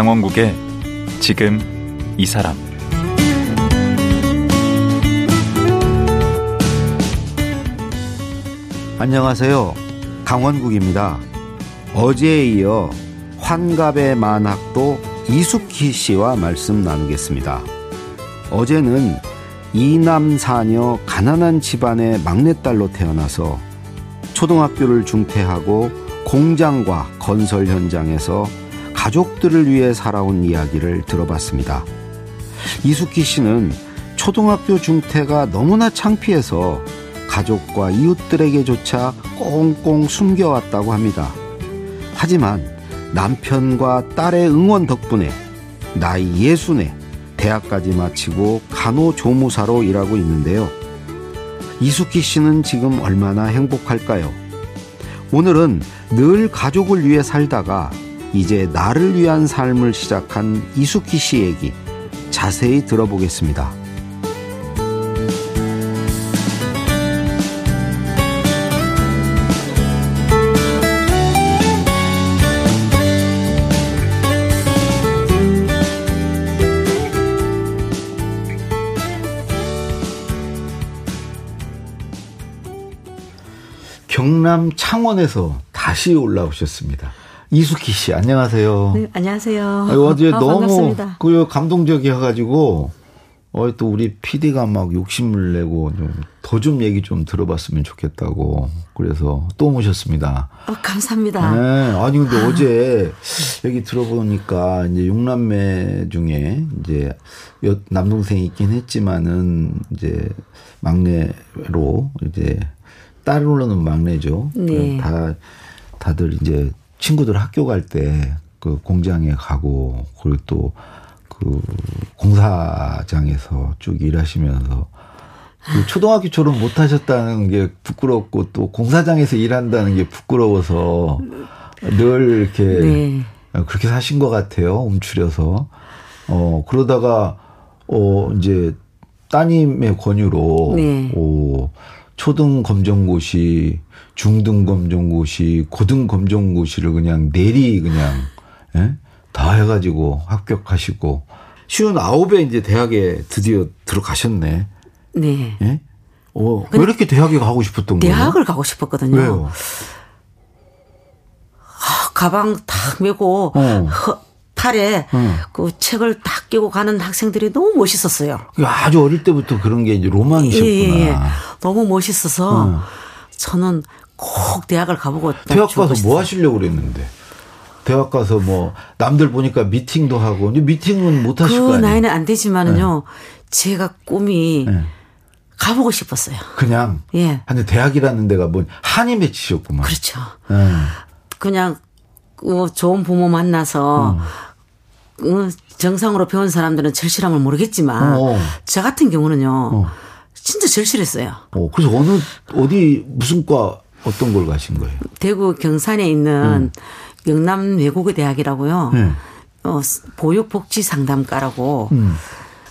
강원국의 지금 이 사람. 안녕하세요. 강원국입니다. 어제에 이어 환갑의 만학도 이숙희 씨와 말씀 나누겠습니다. 어제는 이남사녀 가난한 집안의 막내딸로 태어나서 초등학교를 중퇴하고 공장과 건설 현장에서 가족들을 위해 살아온 이야기를 들어봤습니다. 이숙희 씨는 초등학교 중퇴가 너무나 창피해서 가족과 이웃들에게조차 꽁꽁 숨겨왔다고 합니다. 하지만 남편과 딸의 응원 덕분에 나이 60에 대학까지 마치고 간호조무사로 일하고 있는데요. 이숙희 씨는 지금 얼마나 행복할까요? 오늘은 늘 가족을 위해 살다가 이제 나를 위한 삶을 시작한 이숙희 씨 얘기 자세히 들어보겠습니다. 경남 창원에서 다시 올라오셨습니다. 이숙희 씨, 안녕하세요. 네, 안녕하세요. 어제 너무 반갑습니다. 그 감동적이어가지고 또 우리 PD가 막 욕심을 내고 더 좀 얘기 좀 들어봤으면 좋겠다고 그래서 또 모셨습니다. 감사합니다. 네, 아니 근데 어제 얘기 들어보니까 이제 6남매 중에 이제 남동생이 있긴 했지만은 이제 막내로 이제 딸로는 막내죠. 네. 다들 이제 친구들 학교 갈 때 그 공장에 가고 그리고 또 그 공사장에서 쭉 일하시면서 그 초등학교 졸업 못하셨다는 게 부끄럽고 또 공사장에서 일한다는 게 부끄러워서 늘 이렇게 네. 그렇게 사신 것 같아요. 움츠려서 그러다가 이제 따님의 권유로 네. 초등검정고시, 중등검정고시, 고등검정고시를 그냥 다 해가지고 합격하시고 59에 이제 대학에 드디어 들어가셨네. 네. 예? 왜 이렇게 대학에 가고 싶었던 거예요? 대학을 가고 싶었거든요. 왜요? 가방 탁 메고 팔에 그 책을 딱 끼고 가는 학생들이 너무 멋있었어요. 아주 어릴 때부터 그런 게 이제 로망이셨구나. 예, 예. 너무 멋있어서 저는 꼭 대학을 가보고. 대학 가서 싶어요. 뭐 하시려고 그랬는데? 대학 가서 뭐 남들 보니까 미팅도 하고. 근데 미팅은 못 하실 거 아니에요? 그 나이는 안 되지만은요. 네. 제가 꿈이 가보고 싶었어요. 그냥? 예. 근데 대학이라는 데가 뭐 한이 맺히셨구만. 그렇죠. 그냥 좋은 부모 만나서 정상으로 배운 사람들은 절실함을 모르겠지만 저 같은 경우는요. 진짜 절실했어요. 그래서 어디 무슨 과 어떤 걸 가신 거예요? 대구 경산에 있는 영남 외국어 대학이라고요. 네. 보육복지상담과라고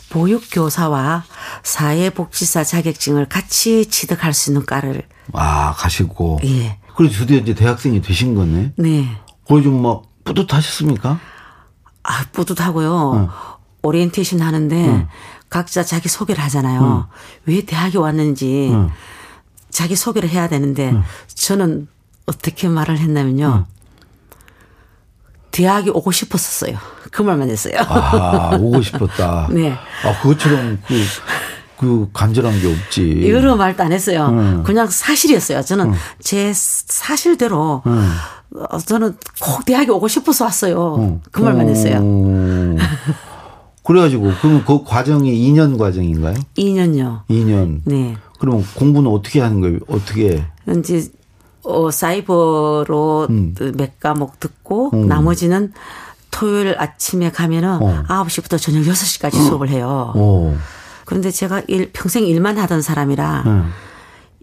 보육교사와 사회복지사 자격증을 같이 취득할 수 있는 과를 가시고. 예. 그래서 드디어 이제 대학생이 되신 거네. 네. 거기 좀 막 뿌듯하셨습니까? 뿌듯하고요. 오리엔테이션 하는데 각자 자기 소개를 하잖아요. 왜 대학에 왔는지 자기 소개를 해야 되는데 저는 어떻게 말을 했냐면요. 대학에 오고 싶었었어요. 그 말만 했어요. 오고 싶었다. 네. 그것처럼 그 간절한 게 없지. 여러 말도 안 했어요. 그냥 사실이었어요. 저는 제 사실대로 저는 꼭 대학에 오고 싶어서 왔어요. 그 말만 했어요. 그래가지고 그럼 그 과정이 2년 과정인가요? 2년요. 2년. 네. 그럼 공부는 어떻게 하는 거예요? 어떻게? 이제 사이버로 몇 과목 듣고 나머지는 토요일 아침에 가면은 9시부터 저녁 6시까지 수업을 해요. 그런데 제가 평생 일만 하던 사람이라.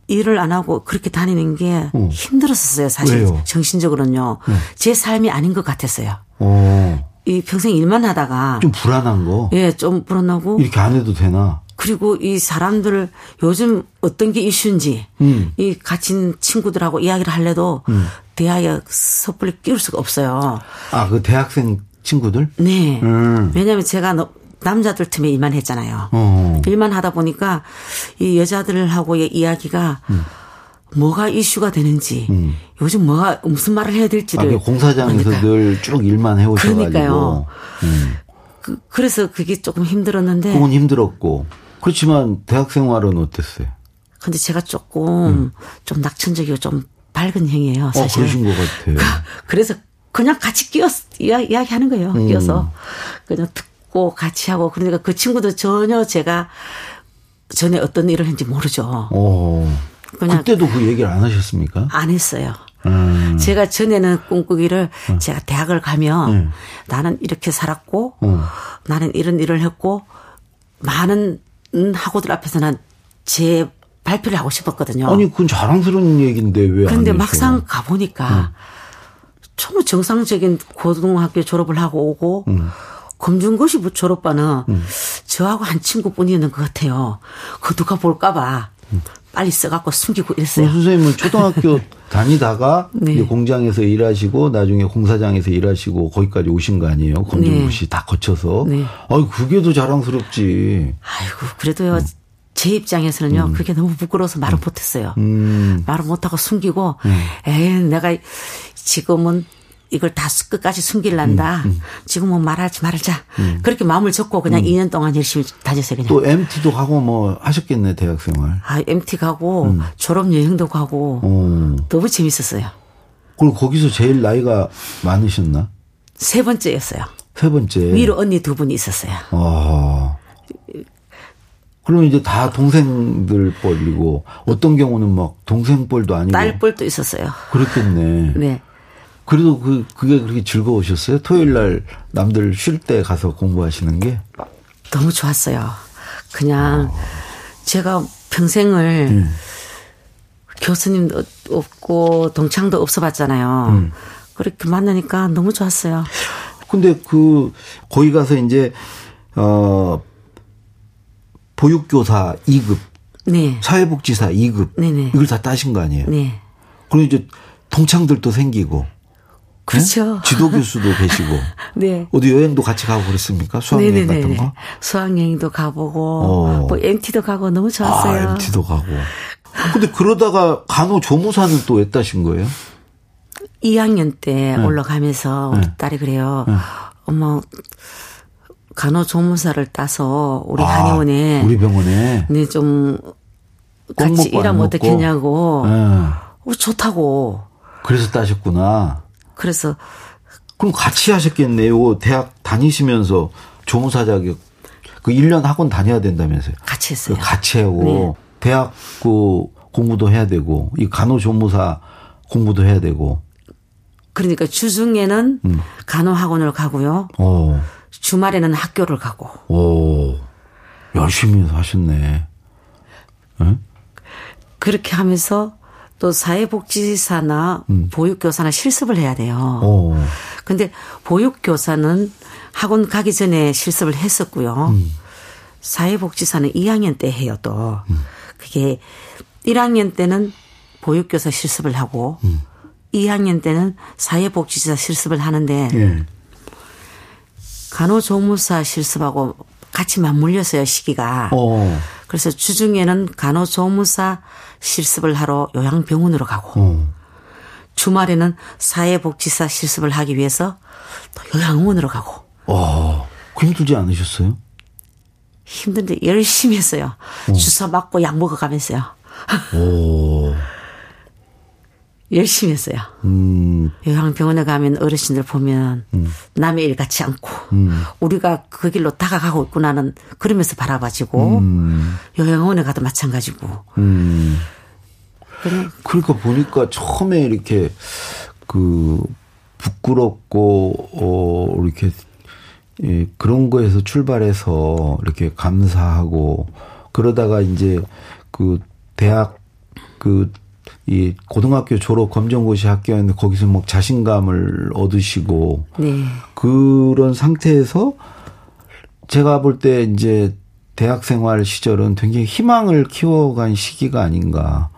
일을 안 하고 그렇게 다니는 게 힘들었었어요. 사실 왜요? 정신적으로는요. 제 삶이 아닌 것 같았어요. 이 평생 일만 하다가 좀 불안한 거. 예, 좀 불안하고 이렇게 안 해도 되나. 그리고 이 사람들 요즘 어떤 게 이슈인지 이 갇힌 친구들하고 이야기를 하려도 대학에 섣불리 끼울 수가 없어요. 그 대학생 친구들? 네. 왜냐하면 제가 남자들 틈에 일만 했잖아요. 어어. 일만 하다 보니까 이 여자들하고의 이야기가 뭐가 이슈가 되는지 요즘 뭐가 무슨 말을 해야 될지를 공사장에서 늘 쭉 일만 해오셔가지고 그러니까요. 그래서 그게 조금 힘들었는데 그건 힘들었고 그렇지만 대학생활은 어땠어요? 근데 제가 조금 좀 낙천적이고 좀 밝은 형이에요. 사실. 그러신 것 같아요. 그래서 그냥 같이 이야기하는 거예요. 끼어서 그냥 듣고 같이 하고 그러니까 그 친구도 전혀 제가 전에 어떤 일을 했는지 모르죠. 오. 그때도 그 얘기를 안 하셨습니까? 안 했어요. 제가 전에는 꿈꾸기를 제가 대학을 가면 나는 이렇게 살았고 나는 이런 일을 했고 많은 학우들 앞에서는 제 발표를 하고 싶었거든요. 아니 그건 자랑스러운 얘기인데 왜 안 했어요? 그런데 막상 가보니까 전부 정상적인 고등학교 졸업을 하고 오고 검정고시 졸업반은 저하고 한 친구뿐이었는 것 같아요. 그거 누가 볼까 봐. 빨리 써갖고 숨기고 이랬어요. 선생님은 초등학교 다니다가 네. 공장에서 일하시고 나중에 공사장에서 일하시고 거기까지 오신 거 아니에요? 검정고시 네. 다 거쳐서. 네. 아유 그게 더 자랑스럽지. 아이고 그래도요. 제 입장에서는요. 그게 너무 부끄러워서 말을 못했어요. 말을 못하고 숨기고 에이 내가 지금은 이걸 다 끝까지 숨길란다. 지금은 말하지 말자. 그렇게 마음을 접고 그냥 2년 동안 열심히 다녔어요. 그냥. 또 MT도 가고 뭐 하셨겠네 대학생활. 아 MT 가고 졸업여행도 가고 너무 재밌었어요. 그리고 거기서 제일 나이가 많으셨나? 세 번째였어요. 세 번째. 위로 언니 두 분이 있었어요. 아. 그럼 이제 다 동생들 뻘이고 어떤 경우는 막 동생 뻘도 아니고 딸 뻘도 있었어요. 그렇겠네. 네. 그래도 그게 그렇게 즐거우셨어요? 토요일 날 남들 쉴 때 가서 공부하시는 게 너무 좋았어요. 그냥 제가 평생을 교수님도 없고 동창도 없어봤잖아요. 그렇게 만나니까 너무 좋았어요. 근데 거기 가서 이제 보육교사 2급, 네. 사회복지사 2급, 네네. 이걸 다 따신 거 아니에요? 네. 그리고 이제 동창들도 생기고, 그렇죠. 네? 지도교수도 계시고, 네. 어디 여행도 같이 가고 그랬습니까? 수학여행 네네네. 같은 거? 수학여행도 가보고, 뭐 MT도 가고 너무 좋았어요. 아, MT도 가고. 근데 그러다가 간호 조무사는 또 왜 따신 거예요? 2학년 때 네. 올라가면서 우리 딸이 그래요. 네. 엄마. 간호조무사를 따서 우리 한의원에 우리 병원에 네, 좀 같이 일하면 어떻겠냐고 좋다고 그래서 따셨구나. 그래서 그럼 같이 하셨겠네요. 대학 다니시면서 조무사 자격 그 1년 학원 다녀야 된다면서요. 같이 했어요. 같이 하고 네. 대학 공부도 해야 되고 이 간호조무사 공부도 해야 되고 그러니까 주중에는 간호학원을 가고요. 주말에는 학교를 가고. 오, 열심히 하셨네. 응? 그렇게 하면서 또 사회복지사나 보육교사나 실습을 해야 돼요. 그런데 보육교사는 학원 가기 전에 실습을 했었고요. 사회복지사는 2학년 때 해요 또. 그게 1학년 때는 보육교사 실습을 하고 2학년 때는 사회복지사 실습을 하는데 예. 간호조무사 실습하고 같이 맞물렸어요 시기가. 그래서 주중에는 간호조무사 실습을 하러 요양병원으로 가고 주말에는 사회복지사 실습을 하기 위해서 또 요양원으로 가고. 힘들지 않으셨어요? 힘든데 열심히 했어요. 주사 맞고 약 먹어가면서요. 열심히 했어요. 요양병원에 가면 어르신들 보면 남의 일 같지 않고 우리가 그 길로 다가가고 있구나는 그러면서 바라봐지고 요양원에 가도 마찬가지고. 그러니까 보니까 처음에 이렇게 부끄럽고 이렇게 그런 거에서 출발해서 이렇게 감사하고 그러다가 이제 대학 이 고등학교 졸업 검정고시 학교였는데 거기서 막 자신감을 얻으시고 네. 그런 상태에서 제가 볼 때 이제 대학생활 시절은 굉장히 희망을 키워간 시기가 아닌가.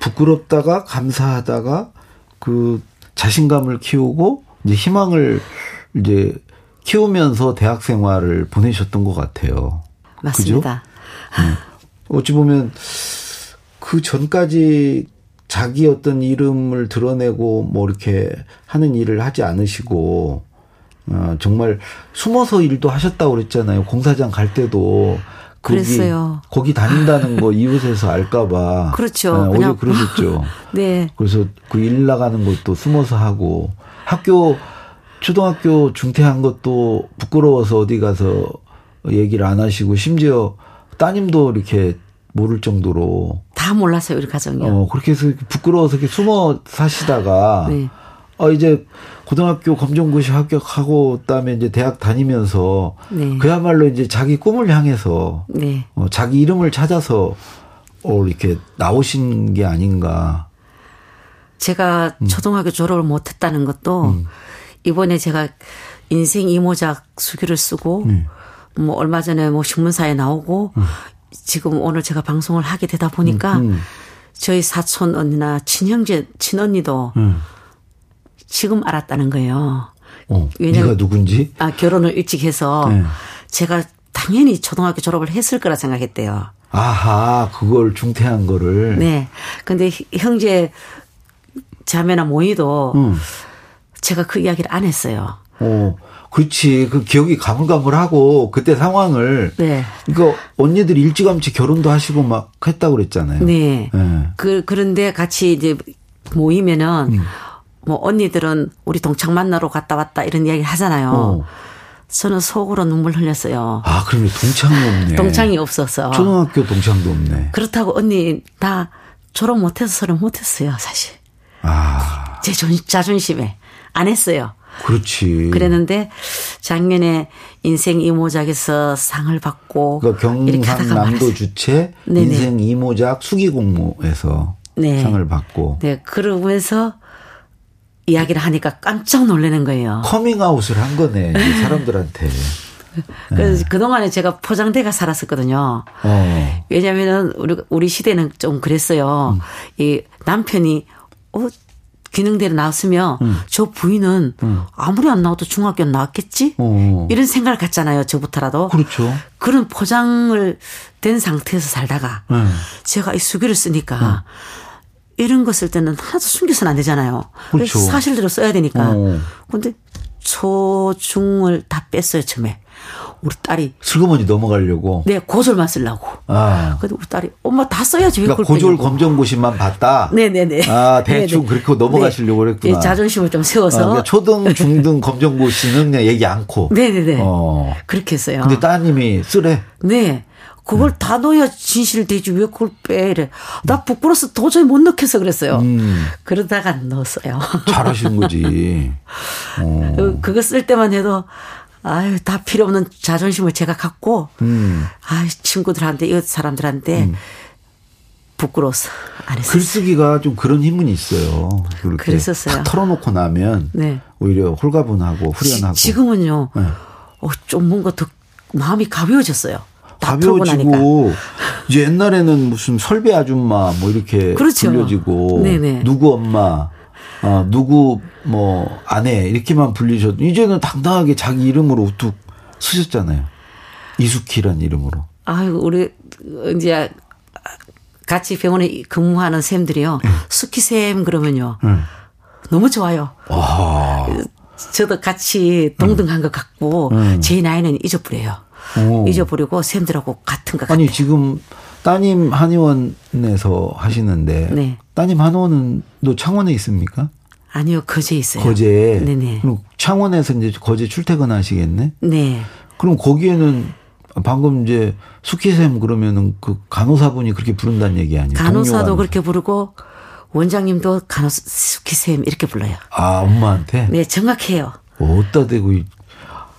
부끄럽다가 감사하다가 자신감을 키우고 이제 희망을 이제 키우면서 대학 생활을 보내셨던 것 같아요. 맞습니다. 그죠? 어찌 보면 그 전까지 자기 어떤 이름을 드러내고 뭐 이렇게 하는 일을 하지 않으시고 정말 숨어서 일도 하셨다고 그랬잖아요. 공사장 갈 때도 그랬어요. 거기 다닌다는 거 이웃에서 알까봐. 그렇죠. 네, 오히려 그러셨죠. 네. 그래서 그 일 나가는 것도 숨어서 하고 학교 초등학교 중퇴한 것도 부끄러워서 어디 가서 얘기를 안 하시고 심지어 따님도 이렇게 모를 정도로 다 몰랐어요 우리 가정이요. 그렇게 해서 부끄러워서 이렇게 숨어 사시다가 네. 이제 고등학교 검정고시 합격하고 그다음에 이제 대학 다니면서 네. 그야말로 이제 자기 꿈을 향해서 네. 자기 이름을 찾아서 이렇게 나오신 게 아닌가. 제가 초등학교 졸업을 못했다는 것도 이번에 제가 인생 이모작 수기를 쓰고 뭐 얼마 전에 뭐 신문사에 나오고 지금 오늘 제가 방송을 하게 되다 보니까 저희 사촌 언니나 친형제 친언니도 지금 알았다는 거예요. 네가 누군지? 결혼을 일찍 해서 네. 제가 당연히 초등학교 졸업을 했을 거라 생각했대요. 아하, 그걸 중퇴한 거를. 네. 근데 형제 자매나 모이도 제가 그 이야기를 안 했어요. 그렇지. 그 기억이 가물가물하고 그때 상황을. 네. 그러니까 언니들이 일찌감치 결혼도 하시고 막 했다고 그랬잖아요. 네. 네. 그런데 같이 이제 모이면은. 뭐 언니들은 우리 동창 만나러 갔다 왔다 이런 이야기 하잖아요. 저는 속으로 눈물 흘렸어요. 아, 그러면 동창이 없네. 동창이 없어서. 초등학교 동창도 없네. 그렇다고 언니 나 졸업 못해서 서류 못했어요 사실. 아. 제 자존심에 안 했어요. 그렇지. 그랬는데 작년에 인생 이모작에서 상을 받고. 그러니까 경상남도 주최 인생 이모작 수기 공모에서 네. 상을 받고. 네. 그러면서. 이야기를 하니까 깜짝 놀라는 거예요. 커밍아웃을 한 거네 사람들한테. 그래서 네. 그동안에 제가 포장대가 살았었거든요. 왜냐하면 우리 시대는 좀 그랬어요. 이 남편이 기능대로 나왔으면 저 부인은 아무리 안 나와도 중학교는 나왔겠지? 이런 생각을 갖잖아요. 저부터라도. 그렇죠. 그런 포장을 된 상태에서 살다가 제가 이 수기를 쓰니까 이런 거 쓸 때는 하나도 숨겨서는 안 되잖아요. 그렇죠. 사실대로 써야 되니까. 그런데 초중을 다 뺐어요 처음에. 우리 딸이 슬그머니 넘어가려고. 네, 고졸만 쓰려고. 그런데 우리 딸이 엄마 다 써야지. 그러니까 고졸 검정고시만 봤다. 네네네. 대충 네네. 그렇게 넘어가시려고 그랬구나. 네, 자존심을 좀 세워서. 그러니까 초등 중등 검정고시는 그냥 얘기 않고. 네네네. 그렇게 했어요. 근데 따님이 쓰래. 네. 그걸 다 넣어야 진실되지 왜 그걸 빼 이래. 나 부끄러워서 도저히 못 넣겠어 그랬어요. 그러다가 넣었어요. 잘하신 거지. 그거 쓸 때만 해도 아유 다 필요 없는 자존심을 제가 갖고 아유 친구들한테 이 사람들한테 부끄러워서 안 했어요. 글쓰기가 좀 그런 힘은 있어요. 그렇게 그랬었어요. 다 털어놓고 나면 네. 오히려 홀가분하고 후련하고. 지금은요. 네. 좀 뭔가 더 마음이 가벼워졌어요. 가벼워지고 이제 옛날에는 무슨 설배 아줌마 뭐 이렇게 그렇죠. 불려지고 네네. 누구 엄마 누구 뭐 아내 이렇게만 불리셨 이제는 당당하게 자기 이름으로 우뚝 쓰셨잖아요. 이숙희란 이름으로. 아유 우리 이제 같이 병원에 근무하는 쌤들이요. 숙희 쌤 그러면요. 너무 좋아요. 와. 저도 같이 동등한 것 같고 제 나이는 잊어버려요. 잊어버리고 쌤들하고 같은 것 같아요. 아니 지금 따님 한의원에서 하시는데 네. 따님 한의원은 또 창원에 있습니까? 아니요 거제에 있어요. 거제에. 네네. 그럼 창원에서 이제 거제 출퇴근하시겠네. 네. 그럼 거기에는 방금 이제 숙희쌤 그러면은 그 간호사분이 그렇게 부른다는 얘기 아니에요? 간호사도 그렇게 부르고 원장님도 간호사 숙희쌤 이렇게 불러요. 아 엄마한테? 네 정확해요. 어디다 대고.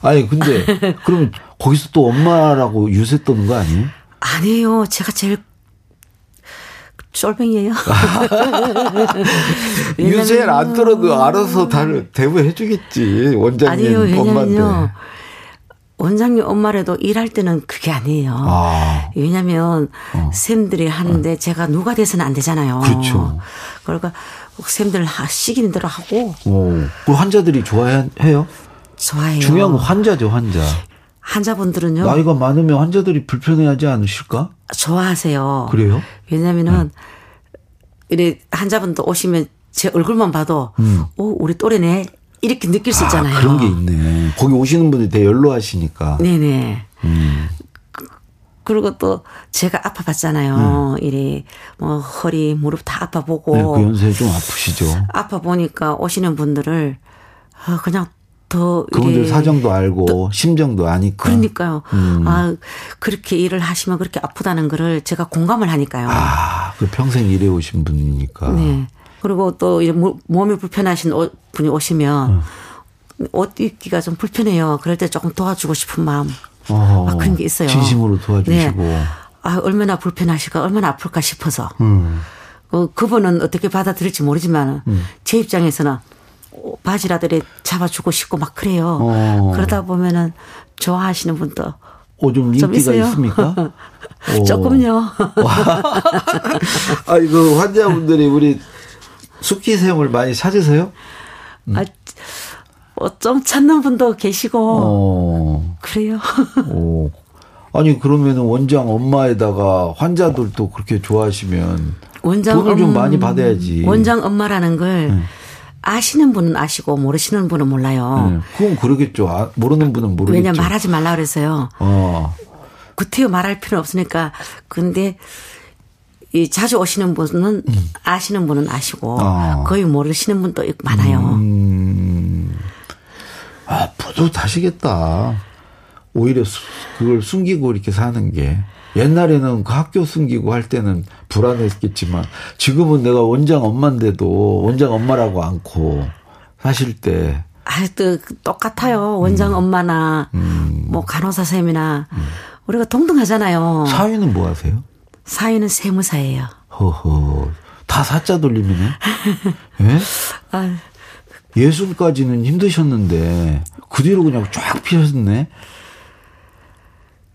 아니 근데 그럼 거기서 또 엄마라고 유세 떠는 거 아니에요? 아니에요. 제가 제일 쫄병이에요. 유세를 안 떨어도 알아서 다 대우해 주겠지. 원장님, 아니에요. 왜냐면요. 엄마한테. 원장님 엄마라도 일할 때는 그게 아니에요. 아. 왜냐하면 쌤들이 하는데 제가 누가 돼서는 안 되잖아요. 그렇죠. 그러니까 쌤들 시키는 대로 하고. 오. 그 환자들이 좋아해요? 좋아해요. 중요한 건 환자죠, 환자. 환자분들은요. 나이가 많으면 환자들이 불편해하지 않으실까? 좋아하세요. 그래요? 왜냐하면은 이래 환자분도 오시면 제 얼굴만 봐도 오 우리 또래네. 이렇게 느낄 수 있잖아요. 그런 게 있네. 거기 오시는 분들이 되게 연로하시니까. 네네. 그리고 또 제가 아파봤잖아요. 이래 뭐 허리, 무릎 다 아파보고. 네, 그 연세에 좀 아프시죠. 아파보니까 오시는 분들을 그냥 더. 그분들 사정도 알고 또, 심정도 아니까. 그러니까요. 아 그렇게 일을 하시면 그렇게 아프다는 거를 제가 공감을 하니까요. 아, 그 평생 일해 오신 분이니까. 네. 그리고 또 몸이 불편하신 분이 오시면 옷 입기가 좀 불편해요. 그럴 때 조금 도와주고 싶은 마음. 아, 그런 게 있어요. 진심으로 도와주시고. 네. 아, 얼마나 불편하실까 얼마나 아플까 싶어서. 그분은 어떻게 받아들일지 모르지만 제 입장에서는 바지라들이 잡아주고 싶고 막 그래요. 그러다 보면은 좋아하시는 분도. 좀 인기가 있어요? 있습니까? 조금요. 아이고 환자분들이 우리. 숙희 쌤을 많이 찾으세요? 아, 좀 찾는 분도 계시고 그래요. 오. 아니 그러면 원장 엄마에다가 환자들도 그렇게 좋아하시면 원장 돈을 좀 많이 받아야지. 원장 엄마라는 걸 아시는 분은 아시고 모르시는 분은 몰라요. 그건 그러겠죠. 모르는 분은 모르겠죠. 왜냐면 말하지 말라 그래서요. 구태여 말할 필요는 없으니까. 근데 이 자주 오시는 분은 아시는 분은 아시고 거의 모르시는 분도 많아요. 아, 뿌듯하시겠다. 오히려 그걸 숨기고 이렇게 사는 게. 옛날에는 그 학교 숨기고 할 때는 불안했겠지만 지금은 내가 원장 엄마인데도 원장 엄마라고 않고 사실 때. 아, 또 똑같아요. 원장 엄마나 뭐 간호사 쌤이나 우리가 동등하잖아요. 사위는 뭐 하세요? 사위는 세무사예요. 허허. 다 사자 돌림이네. 예? 아. 예술까지는 힘드셨는데 그 뒤로 그냥 쫙 피셨네.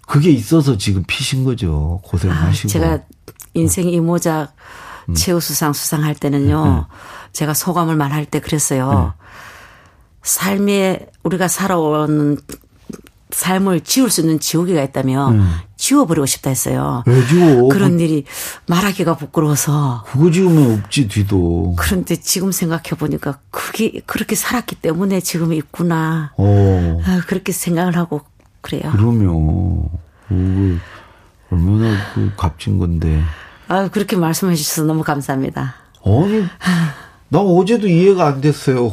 그게 있어서 지금 피신 거죠. 고생하시고. 아, 제가 인생 이모작 최우수상 수상할 때는요. 제가 소감을 말할 때 그랬어요. 삶에 우리가 살아온 삶을 지울 수 있는 지우개가 있다며 지워버리고 싶다 했어요. 왜 지워? 그런 일이 말하기가 부끄러워서. 그거 지우면 없지 뒤도. 그런데 지금 생각해보니까 그게 그렇게 살았기 때문에 지금 있구나. 아, 그렇게 생각을 하고 그래요. 그러면 얼마나 값진 건데. 아, 그렇게 말씀해 주셔서 너무 감사합니다. 아니 나 어제도 이해가 안 됐어요.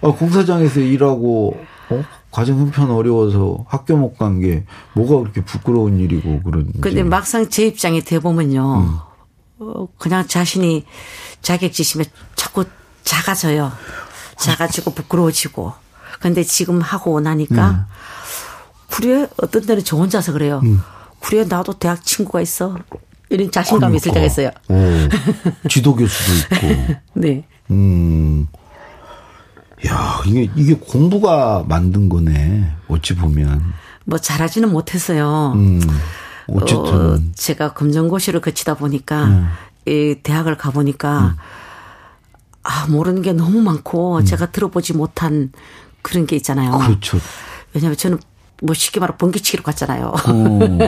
공사장에서 일하고 가정 형편 어려워서 학교 못 간 게 뭐가 그렇게 부끄러운 일이고 그런지. 근데 막상 제 입장이 돼보면요. 그냥 자신이 자격지심에 자꾸 작아져요. 작아지고 부끄러워지고. 근데 지금 하고 나니까 그래 어떤 때는 저 혼자서 그래요. 그래 나도 대학 친구가 있어. 이런 자신감이 있을 때가 있어요. 지도교수도 있고. 네. 야, 이게 공부가 만든 거네. 어찌 보면. 뭐 잘하지는 못했어요. 어쨌든 제가 검정고시를 거치다 보니까 이 대학을 가 보니까 아, 모르는 게 너무 많고 제가 들어보지 못한 그런 게 있잖아요. 그렇죠. 왜냐하면 저는 뭐 쉽게 말하면 번개치기로 갔잖아요.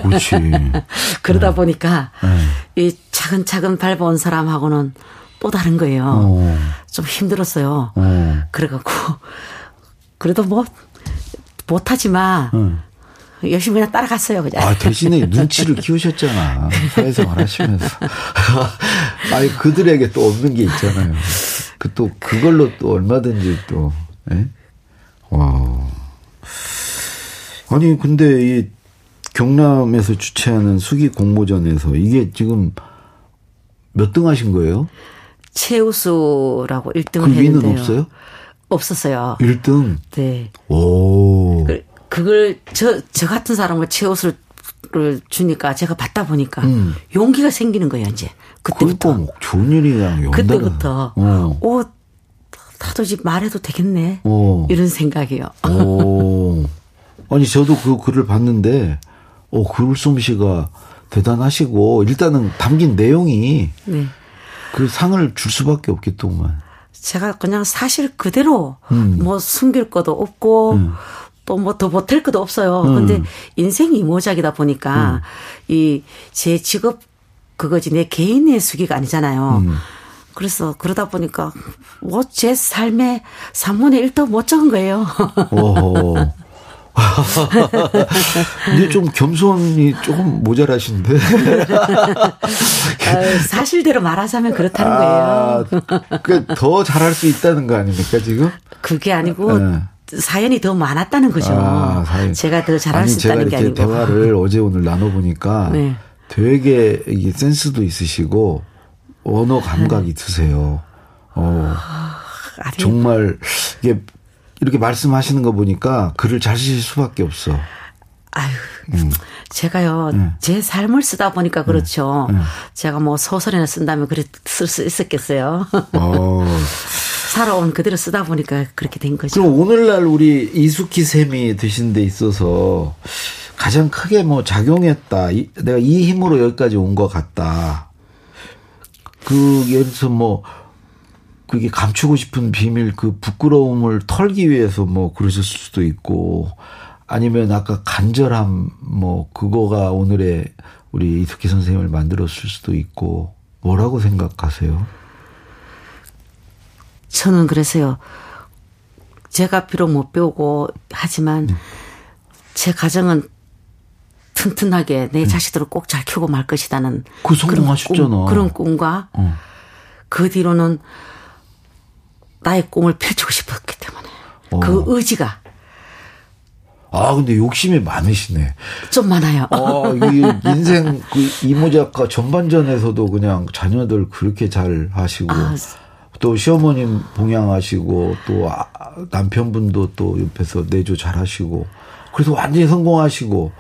그렇지. 그러다 보니까 이 차근차근 밟아온 사람하고는. 또 다른 거예요. 좀 힘들었어요. 그래갖고 그래도 뭐 못하지만 열심히 그냥 따라갔어요. 그냥. 아, 대신에 눈치를 키우셨잖아. 사회생활 하시면서. 아니 그들에게 또 없는 게 있잖아요. 또 그걸로 또 얼마든지 또. 에? 와. 아니 근데 이 경남에서 주최하는 수기 공모전에서 이게 지금 몇 등 하신 거예요? 최우수라고 1등을 했는데요. 그 위는 없어요? 없었어요. 1등? 네. 오. 그걸 저 같은 사람을 최우수를 주니까 제가 받다 보니까 용기가 생기는 거예요. 이제 그때부터. 뭐 좋은 일이야. 용기가. 그때부터 나도 이제 말해도 되겠네. 이런 생각이요. 아니 저도 그 글을 봤는데 글솜씨가 대단하시고 일단은 담긴 내용이 네. 그 상을 줄 수밖에 없겠더만. 제가 그냥 사실 그대로 뭐 숨길 것도 없고 또 뭐 더 보탤 것도 없어요. 근데 인생이 모작이다 보니까 이 제 직업 그거지 내 개인의 수기가 아니잖아요. 그래서 그러다 보니까 뭐 제 삶의 3분의 1도 못 적은 거예요. 오호. 근데 좀 겸손이 조금 모자라신데. 사실대로 말하자면 그렇다는 거예요. 그러니까 더 잘할 수 있다는 거 아닙니까 지금? 그게 아니고 네. 사연이 더 많았다는 거죠. 제가 더 잘할 수 있다는 게 아니고. 제가 이렇게 대화를 어제 오늘 나눠보니까 네. 되게 이게 센스도 있으시고 언어 감각이 드세요. 정말 이게 이렇게 말씀하시는 거 보니까 글을 잘 쓰실 수밖에 없어. 아유, 제가요 제 삶을 쓰다 보니까 그렇죠. 제가 뭐 소설이나 쓴다면 글을 쓸 수 있었겠어요. 살아온 그대로 쓰다 보니까 그렇게 된 거죠. 그럼 오늘날 우리 이숙희 쌤이 드신 데 있어서 가장 크게 뭐 작용했다. 내가 이 힘으로 여기까지 온 것 같다. 그 예를 들어서 뭐. 그게 감추고 싶은 비밀 그 부끄러움을 털기 위해서 뭐 그러셨을 수도 있고 아니면 아까 간절함 뭐 그거가 오늘의 우리 이숙희 선생님을 만들었을 수도 있고 뭐라고 생각하세요? 저는 그래서요. 제가 비록 못 배우고 하지만 제 가정은 튼튼하게 내 자식들을 꼭 잘 키우고 말 것이다는 그 성공하셨잖아. 그런 꿈과 그 뒤로는 나의 꿈을 펼치고 싶었기 때문에 그 의지가 근데 욕심이 많으시네. 좀 많아요. 인생 그 이모작가 전반전에서도 그냥 자녀들 그렇게 잘 하시고 또 시어머님 봉양하시고 또 남편분도 또 옆에서 내조 잘 하시고 그래서 완전히 성공하시고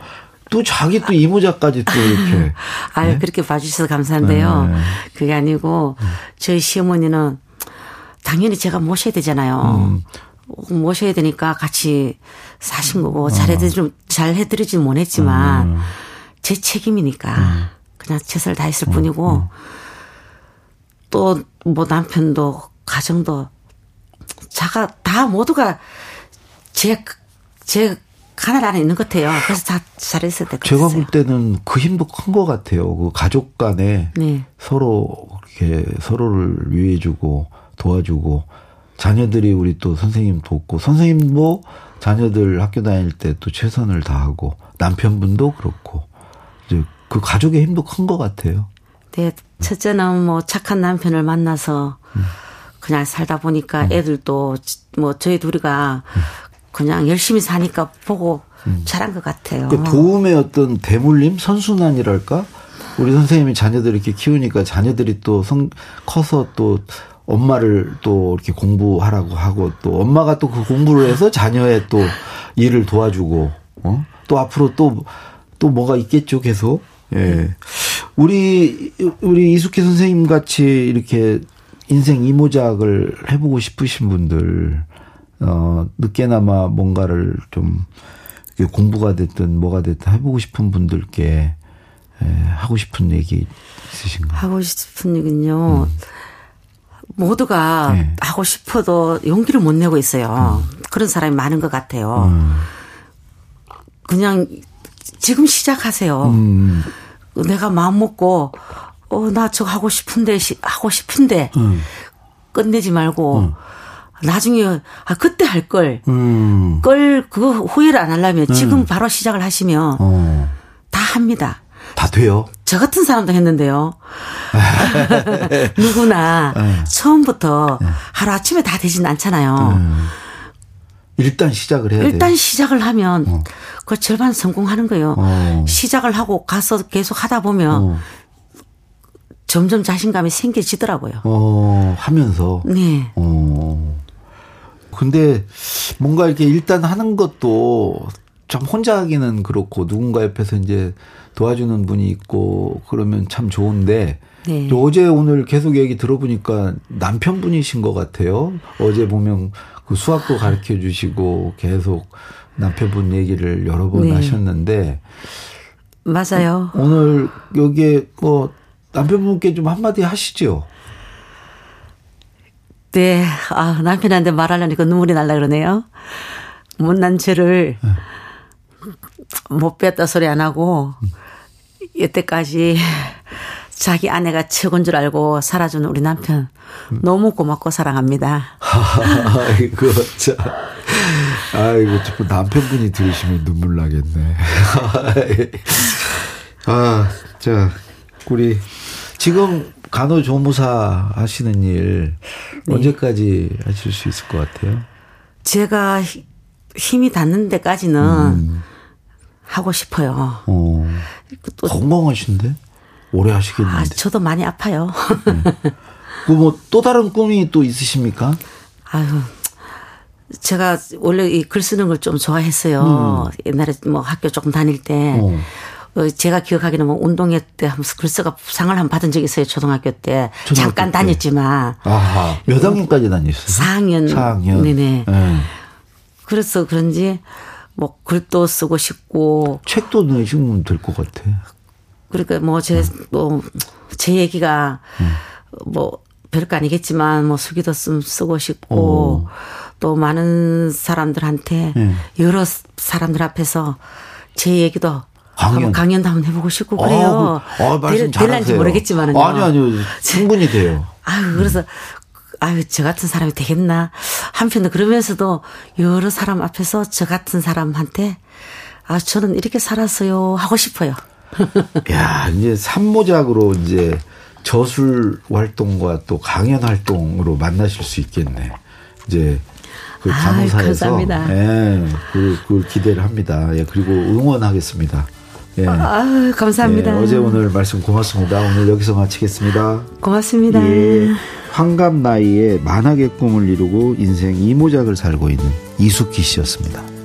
또 자기 또 이모작까지 또 이렇게 네? 그렇게 봐주셔서 감사한데요. 그게 아니고 저희 시어머니는 당연히 제가 모셔야 되잖아요. 모셔야 되니까 같이 사신 거고 잘해드리진 못했지만 제 책임이니까 그냥 최선을 다했을 뿐이고 또 뭐 남편도 가정도 자가 다 모두가 제 가날 안에 있는 것 같아요. 그래서 다 잘했을 때 제가 볼 때는 그 힘도 큰 것 같아요. 그 가족 간에 네. 서로 이렇게 서로를 위해주고 도와주고 자녀들이 우리 또 선생님 돕고 선생님도 자녀들 학교 다닐 때 또 최선을 다하고 남편분도 그렇고 이제 그 가족의 힘도 큰 것 같아요. 네, 첫째는 뭐 착한 남편을 만나서 그냥 살다 보니까 애들도 뭐 저희 둘이가 그냥 열심히 사니까 보고 잘한 것 같아요. 그러니까 도움의 어떤 대물림 선순환이랄까 우리 선생님이 자녀들 이렇게 키우니까 자녀들이 또 커서 또 엄마를 또 이렇게 공부하라고 하고 또 엄마가 또 그 공부를 해서 자녀의 또 일을 도와주고 또 앞으로 또 뭐가 있겠죠 계속. 예. 우리 이숙희 선생님 같이 이렇게 인생 이모작을 해보고 싶으신 분들 늦게나마 뭔가를 좀 공부가 됐든 뭐가 됐든 해보고 싶은 분들께 하고 싶은 얘기 있으신가요? 하고 싶은 얘기는요. 모두가 네. 하고 싶어도 용기를 못 내고 있어요. 그런 사람이 많은 것 같아요. 그냥 지금 시작하세요. 내가 마음 먹고 나 저거 하고 싶은데 끝내지 말고 나중에 그때 할 걸 그거 후회를 안 하려면 지금 바로 시작을 하시면 다 합니다. 다 돼요. 저 같은 사람도 했는데요. 누구나 처음부터 하루아침에 다 되진 않잖아요. 일단 시작을 해야 돼요. 일단 시작을 하면 그 절반 성공하는 거예요. 시작을 하고 가서 계속 하다 보면 점점 자신감이 생겨지더라고요. 하면서. 네. 근데 뭔가 이렇게 일단 하는 것도 참 혼자 하기는 그렇고 누군가 옆에서 이제 도와주는 분이 있고 그러면 참 좋은데 네. 어제 오늘 계속 얘기 들어보니까 남편분이신 것 같아요. 어제 보면 그 수학도 가르쳐 주시고 계속 남편분 얘기를 여러 번 네. 하셨는데 맞아요. 오늘 여기에 뭐 남편분께 좀 한마디 하시죠. 네. 아, 남편한테 말하려니까 눈물이 날라 그러네요. 못난 죄를 네. 못 뺐다 소리 안 하고 여태까지 자기 아내가 최고인 줄 알고 살아준 우리 남편 너무 고맙고 사랑합니다. 아이고 참. 아이고 자꾸 남편분이 들으시면 눈물 나겠네. 아, 자 우리 지금 간호조무사 하시는 일 네. 언제까지 하실 수 있을 것 같아요? 제가 힘이 닿는 데까지는 하고 싶어요. 어. 또 건강하신데? 오래 하시겠는데. 아, 저도 많이 아파요. 네. 그 뭐 또 다른 꿈이 또 있으십니까? 아유, 제가 원래 이 글 쓰는 걸 좀 좋아했어요. 옛날에 뭐 학교 조금 다닐 때. 제가 기억하기는 뭐 운동회 때 글쓰가 상을 한 받은 적이 있어요. 초등학교 때. 초등학교 잠깐 때. 다녔지만. 아하. 몇 학년까지 다녔어요? 4학년. 4학년. 네네. 네. 그래서 그런지 뭐 글도 쓰고 싶고. 책도 내시면 될 것 같아. 그러니까 뭐 제 얘기가 뭐 별거 아니겠지만 뭐 수기도 쓰고 싶고 오. 또 많은 사람들한테 여러 사람들 앞에서 제 얘기도 강연도 한번 해보고 싶고 그래요. 말씀 잘하세요. 될란지 모르겠지만은요. 아니요. 충분히 돼요. 아유 그래서 아유 저 같은 사람이 되겠나. 한편으로 그러면서도 여러 사람 앞에서 저 같은 사람한테 아 저는 이렇게 살았어요 하고 싶어요. 야, 이제 산모작으로 이제 저술 활동과 또 강연 활동으로 만나실 수 있겠네. 이제 그 간호사에서 예, 그 기대를 합니다. 예, 그리고 응원하겠습니다. 예. 아, 감사합니다. 예, 어제 오늘 말씀 고맙습니다. 오늘 여기서 마치겠습니다. 고맙습니다. 예, 환갑 나이에 만학의 꿈을 이루고 인생 이모작을 살고 있는 이숙희 씨였습니다.